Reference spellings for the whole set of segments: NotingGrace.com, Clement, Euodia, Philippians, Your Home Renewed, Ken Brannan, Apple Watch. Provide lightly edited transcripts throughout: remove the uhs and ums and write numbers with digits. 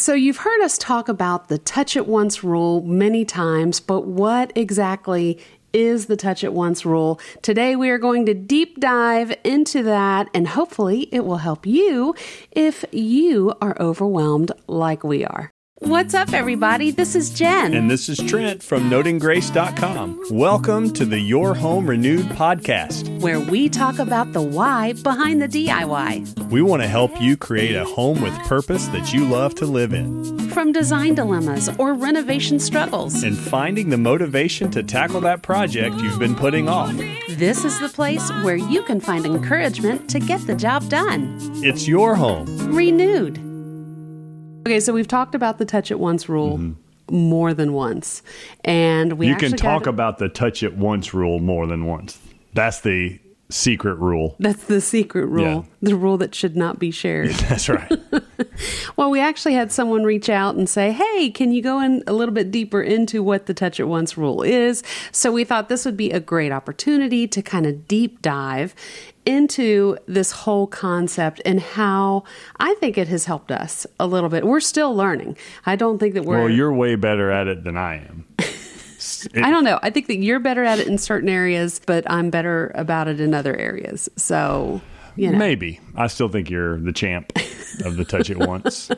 So you've heard us talk about the touch it once rule many times, but what exactly is the touch it once rule? Today we are going to deep dive into that, and hopefully it will help you if you are overwhelmed like we are. What's up, everybody? This is Jen. And this is Trent from NotingGrace.com. Welcome to the Your Home Renewed podcast, where we talk about the why behind the DIY. We want to help you create a home with purpose that you love to live in. From design dilemmas or renovation struggles, and finding the motivation to tackle that project you've been putting off. This is the place where you can find encouragement to get the job done. It's your home. Renewed. Okay, so we've talked about the touch it once rule more than once, and we you can talk about the touch it once rule more than once. That's the secret rule. That's the secret rule, the rule that should not be shared. That's right. Well, we actually had someone reach out and say, hey, can you go in a little bit deeper into what the touch it once rule is? So we thought this would be a great opportunity to kind of deep dive into this whole concept and how I think it has helped us a little bit. We're still learning. I don't think that we're... Well, you're way better at it than I am. I don't know. I think that you're better at it in certain areas, but I'm better about it in other areas. So, you know. Maybe. I still think you're the champ of the touch it once.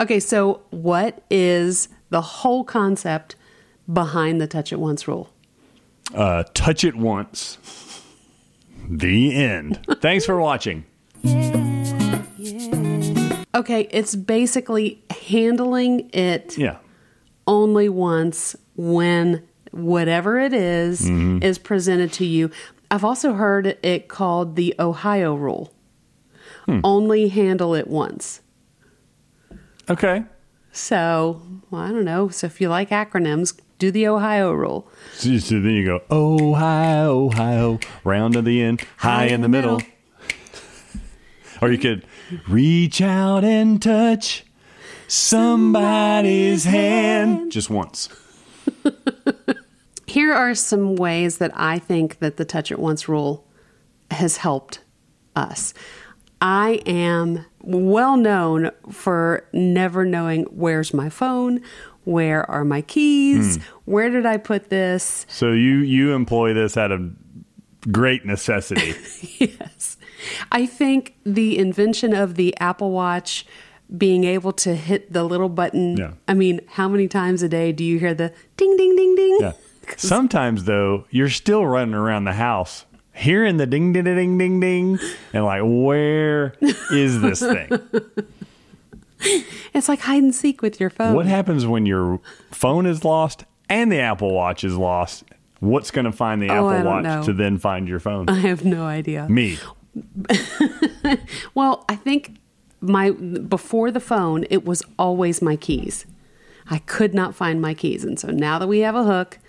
Okay, so what is the whole concept behind the touch it once rule? Touch it once. The end. Thanks for watching. Okay, it's basically handling it only once when whatever it is presented to you. I've also heard it called the Ohio rule. Only handle it once. Okay. So, well, I don't know. So if you like acronyms, do the Ohio rule. So then you go, Ohio, Ohio, round to the end, high in the middle. Or you could reach out and touch somebody's hand. Just once. Here are some ways that I think that the touch it once rule has helped us. I am well known for never knowing where's my phone, where are my keys, where did I put this? So you employ this out of great necessity. Yes. I think the invention of the Apple Watch, being able to hit the little button. Yeah. I mean, how many times a day do you hear the ding, ding, ding, ding? Yeah. Sometimes, though, you're still running around the house hearing the ding, ding, ding, ding, ding, and like, where is this thing? It's like hide and seek with your phone. What happens when your phone is lost and the Apple Watch is lost? What's going to find the Apple Watch to then find your phone? I have no idea. Me. Well, I think before the phone, it was always my keys. I could not find my keys. And so now that we have a hook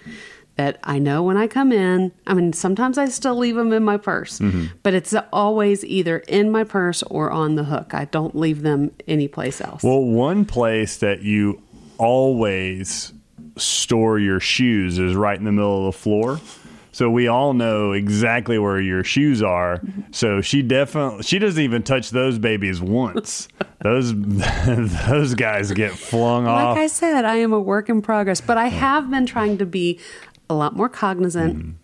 that I know when I come in, I mean, sometimes I still leave them in my purse, but it's always either in my purse or on the hook. I don't leave them anyplace else. Well, one place that you always store your shoes is right in the middle of the floor. So we all know exactly where your shoes are. So she doesn't even touch those babies once. Those guys get flung off. Like I said, I am a work in progress, but I have been trying to be a lot more cognizant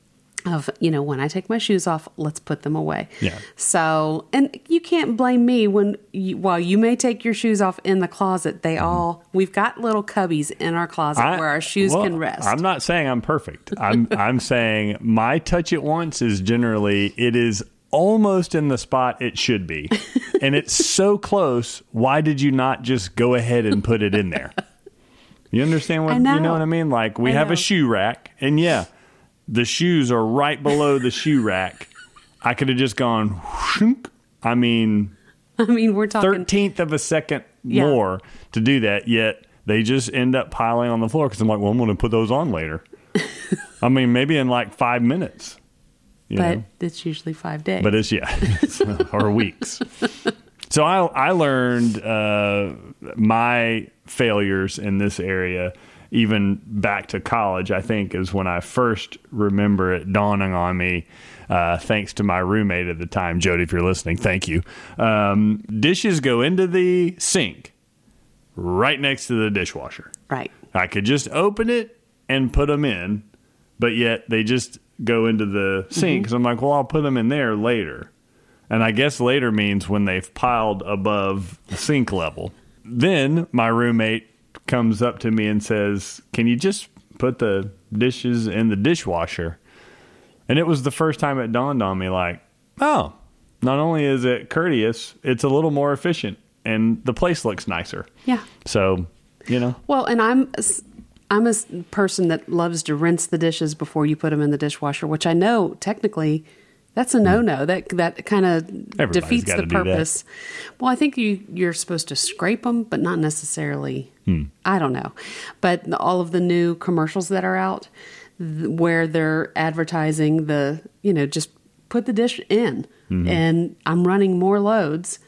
of, you know, when I take my shoes off, let's put them away. Yeah. So, and you can't blame me while you may take your shoes off in the closet, we've got little cubbies in our closet where our shoes can rest. I'm not saying I'm perfect. I'm saying my touch it once is generally, it is almost in the spot it should be. And it's so close. Why did you not just go ahead and put it in there? You understand what, you know what I mean? Like we have a shoe rack and the shoes are right below the shoe rack. I could have just gone, whoonk. I mean, we're talking 13th of a second more to do that. Yet they just end up piling on the floor because I'm like, well, I'm going to put those on later. I mean, maybe in like 5 minutes. But it's usually 5 days. But it's, or weeks. So I learned my failures in this area. Even back to college, I think, is when I first remember it dawning on me, thanks to my roommate at the time, Jody, if you're listening, thank you. Dishes go into the sink, right next to the dishwasher. Right. I could just open it and put them in, but yet they just go into the sink. Mm-hmm. So I'm like, well, I'll put them in there later. And I guess later means when they've piled above the sink level. Then my roommate comes up to me and says, can you just put the dishes in the dishwasher? And it was the first time it dawned on me, like, oh, not only is it courteous, it's a little more efficient and the place looks nicer. Yeah. So, you know. Well, and I'm a person that loves to rinse the dishes before you put them in the dishwasher, which I know technically that's a no-no. That kind of defeats the purpose. Well, I think you're supposed to scrape them, but not necessarily. I don't know. But all of the new commercials that are out where they're advertising the, you know, just put the dish in. Mm-hmm. And I'm running more loads,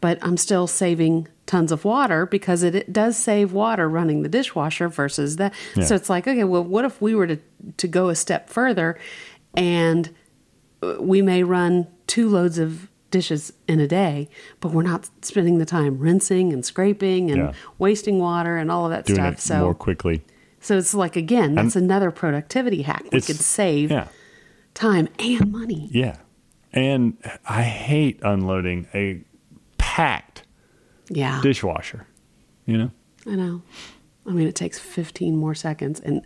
but I'm still saving tons of water because it does save water running the dishwasher versus that. Yeah. So it's like, okay, well, what if we were to go a step further and we may run 2 loads of dishes in a day, but we're not spending the time rinsing and scraping and wasting water and all of that stuff. So more quickly. So it's like, again, that's another productivity hack. We could save time and money. Yeah. And I hate unloading a packed dishwasher, you know? I know. I mean, it takes 15 more seconds and...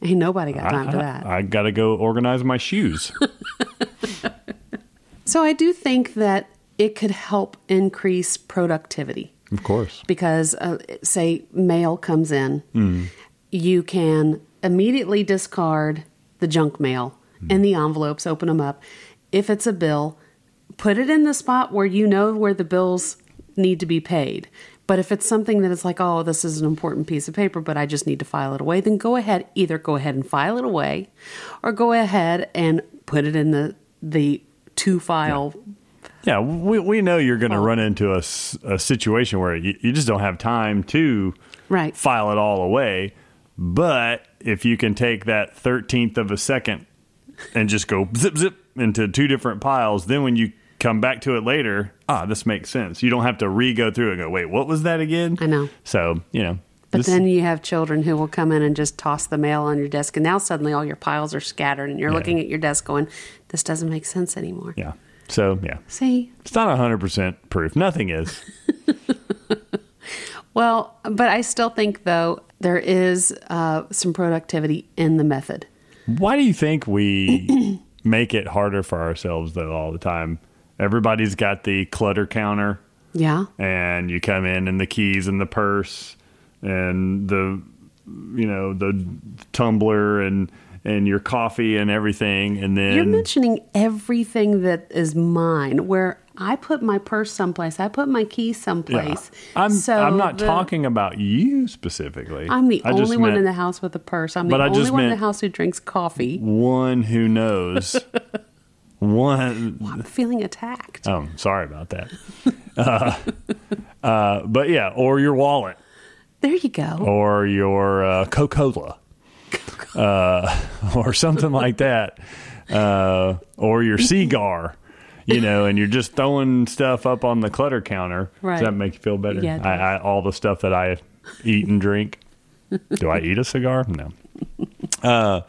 Ain't nobody got time for that. I got to go organize my shoes. So I do think that it could help increase productivity. Of course. Because, say, mail comes in. Mm-hmm. You can immediately discard the junk mail in the envelopes, open them up. If it's a bill, put it in the spot where you know where the bills need to be paid. But if it's something that is like, oh, this is an important piece of paper, but I just need to file it away, then either go ahead and file it away or go ahead and put it in the to file. Yeah, we know you're going to run into a situation where you just don't have time to file it all away. But if you can take that 13th of a second and just go zip, zip into 2 different piles, then when you come back to it later, this makes sense. You don't have to re-go through and go, wait, what was that again? I know. So, you know. But then you have children who will come in and just toss the mail on your desk, and now suddenly all your piles are scattered, and you're looking at your desk going, this doesn't make sense anymore. Yeah. So, yeah. See? It's not 100% proof. Nothing is. Well, but I still think, though, there is some productivity in the method. Why do you think we make it harder for ourselves, though, all the time? Everybody's got the clutter counter. Yeah. And you come in and the keys and the purse and the tumbler and your coffee and everything. And then you're mentioning everything that is mine, where I put my purse someplace. I put my key someplace. Yeah. I'm not talking about you specifically. I'm the only one in the house with a purse. I'm the only one in the house who drinks coffee. One who knows. I'm feeling attacked. Oh, sorry about that. But yeah, or your wallet. There you go. Or your Coca-Cola. Or something like that. Or your cigar, you know, and you're just throwing stuff up on the clutter counter. Right. Does that make you feel better? Yeah, all the stuff that I eat and drink. Do I eat a cigar? No.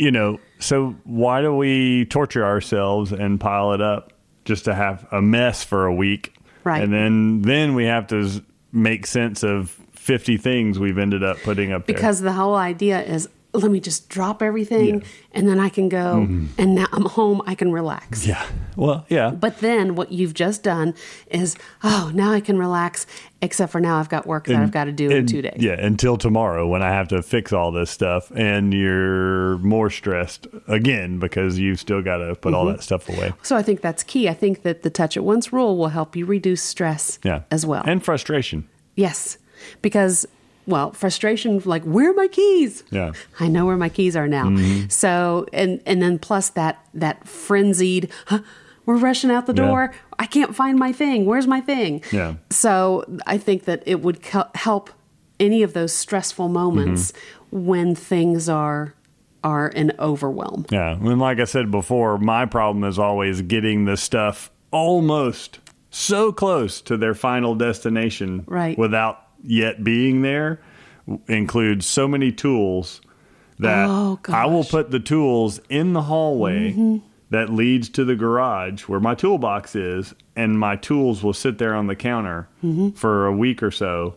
You know, so why do we torture ourselves and pile it up just to have a mess for a week? Right. And then we have to make sense of 50 things we've ended up putting up there. Because the whole idea is, let me just drop everything and then I can go and now I'm home, I can relax. Yeah. Well, yeah. But then what you've just done is, now I can relax, except for now I've got work that I've got to do in 2 days. Yeah. Until tomorrow when I have to fix all this stuff and you're more stressed again because you've still got to put all that stuff away. So I think that's key. I think that the touch it once rule will help you reduce stress as well. And frustration. Yes. Because... Well, frustration, like, where are my keys? Yeah. I know where my keys are now. Mm-hmm. So, and then plus that frenzied, we're rushing out the door. I can't find my thing. Where's my thing? Yeah. So I think that it would help any of those stressful moments when things are an overwhelm. Yeah. And like I said before, my problem is always getting the stuff almost so close to their final destination without yet being there includes so many tools that I will put the tools in the hallway that leads to the garage where my toolbox is, and my tools will sit there on the counter for a week or so.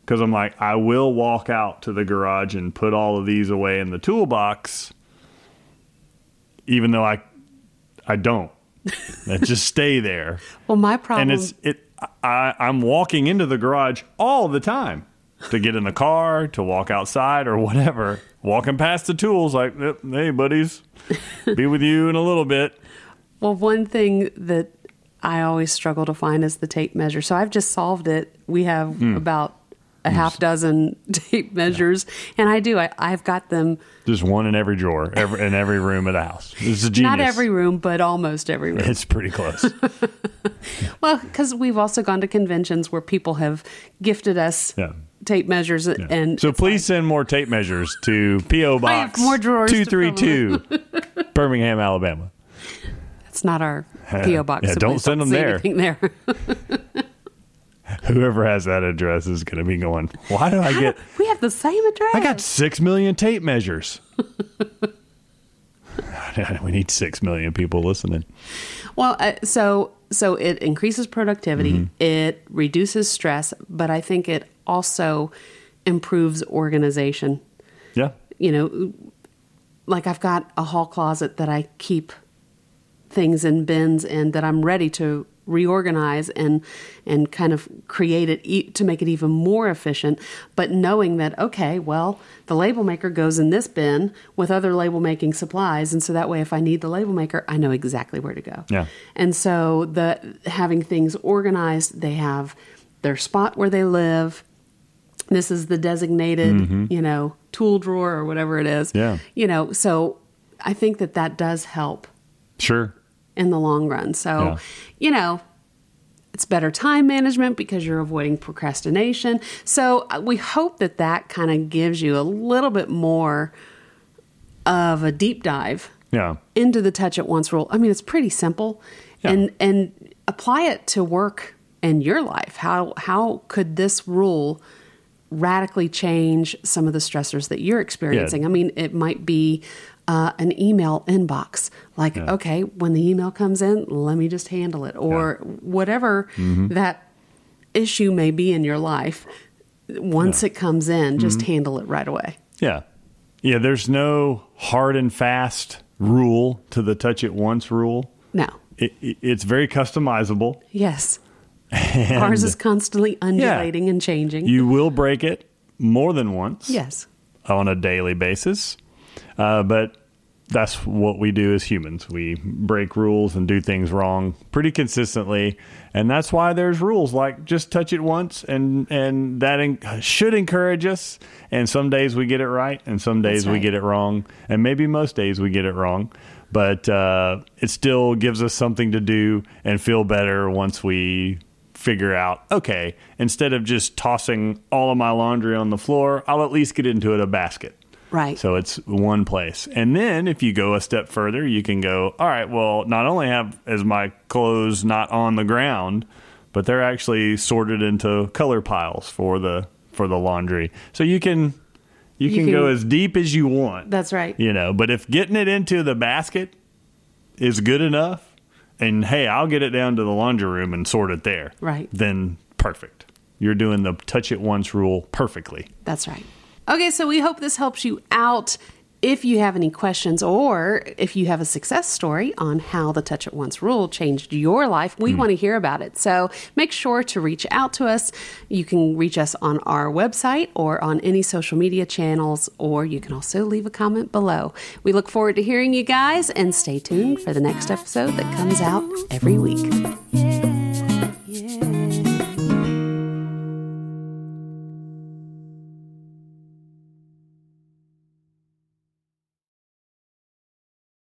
Because I'm like, I will walk out to the garage and put all of these away in the toolbox, even though I don't. I just stay there. Well, my problem... And I'm walking into the garage all the time to get in the car, to walk outside or whatever. Walking past the tools like, hey, buddies, be with you in a little bit. Well, one thing that I always struggle to find is the tape measure. So I've just solved it. We have about... a half dozen tape measures, and I do. I've got them. There's one in every drawer, in every room of the house. It's a genius. Not every room, but almost every room. It's pretty close. Well, because we've also gone to conventions where people have gifted us tape measures, and so please send more tape measures to P.O. Box 232, Birmingham, Alabama. That's not our P.O. Box. Yeah, so don't send them there. Whoever has that address is going to be going, why do I get... We have the same address. I got 6 million tape measures. We need 6 million people listening. Well, so it increases productivity. It reduces stress, but I think it also improves organization. Yeah. You know, like I've got a hall closet that I keep things in bins in that I'm ready to reorganize and kind of create it to make it even more efficient, but knowing that, okay, well, the label maker goes in this bin with other label making supplies, and so that way if I need the label maker, I know exactly where to go. Yeah. And so the having things organized, they have their spot where they live. This is the designated, you know, tool drawer or whatever it is. Yeah. You know, so I think that does help. Sure. In the long run. So, you know, it's better time management because you're avoiding procrastination. So we hope that kind of gives you a little bit more of a deep dive into the touch it once rule. I mean, it's pretty simple and apply it to work and your life. How could this rule radically change some of the stressors that you're experiencing? Yeah. I mean, it might be an email inbox, like, okay, when the email comes in, let me just handle it, or whatever that issue may be in your life. Once it comes in, just handle it right away. Yeah. Yeah. There's no hard and fast rule to the touch it once rule. No, it's very customizable. Yes. And ours is constantly undulating and changing. You will break it more than once. Yes. On a daily basis. But that's what we do as humans. We break rules and do things wrong pretty consistently. And that's why there's rules like just touch it once. And that should encourage us. And some days we get it right. And some days we get it wrong. And maybe most days we get it wrong. But it still gives us something to do and feel better once we figure out, okay, instead of just tossing all of my laundry on the floor, I'll at least get into it a basket. Right. So it's one place. And then if you go a step further, you can go, all right, well, not only is my clothes not on the ground, but they're actually sorted into color piles for the laundry. So you can go as deep as you want. That's right. You know, but if getting it into the basket is good enough, and hey, I'll get it down to the laundry room and sort it there. Right. Then perfect. You're doing the touch it once rule perfectly. That's right. Okay, so we hope this helps you out. If you have any questions or if you have a success story on how the Touch It Once rule changed your life, we want to hear about it. So make sure to reach out to us. You can reach us on our website or on any social media channels, or you can also leave a comment below. We look forward to hearing you guys, and stay tuned for the next episode that comes out every week.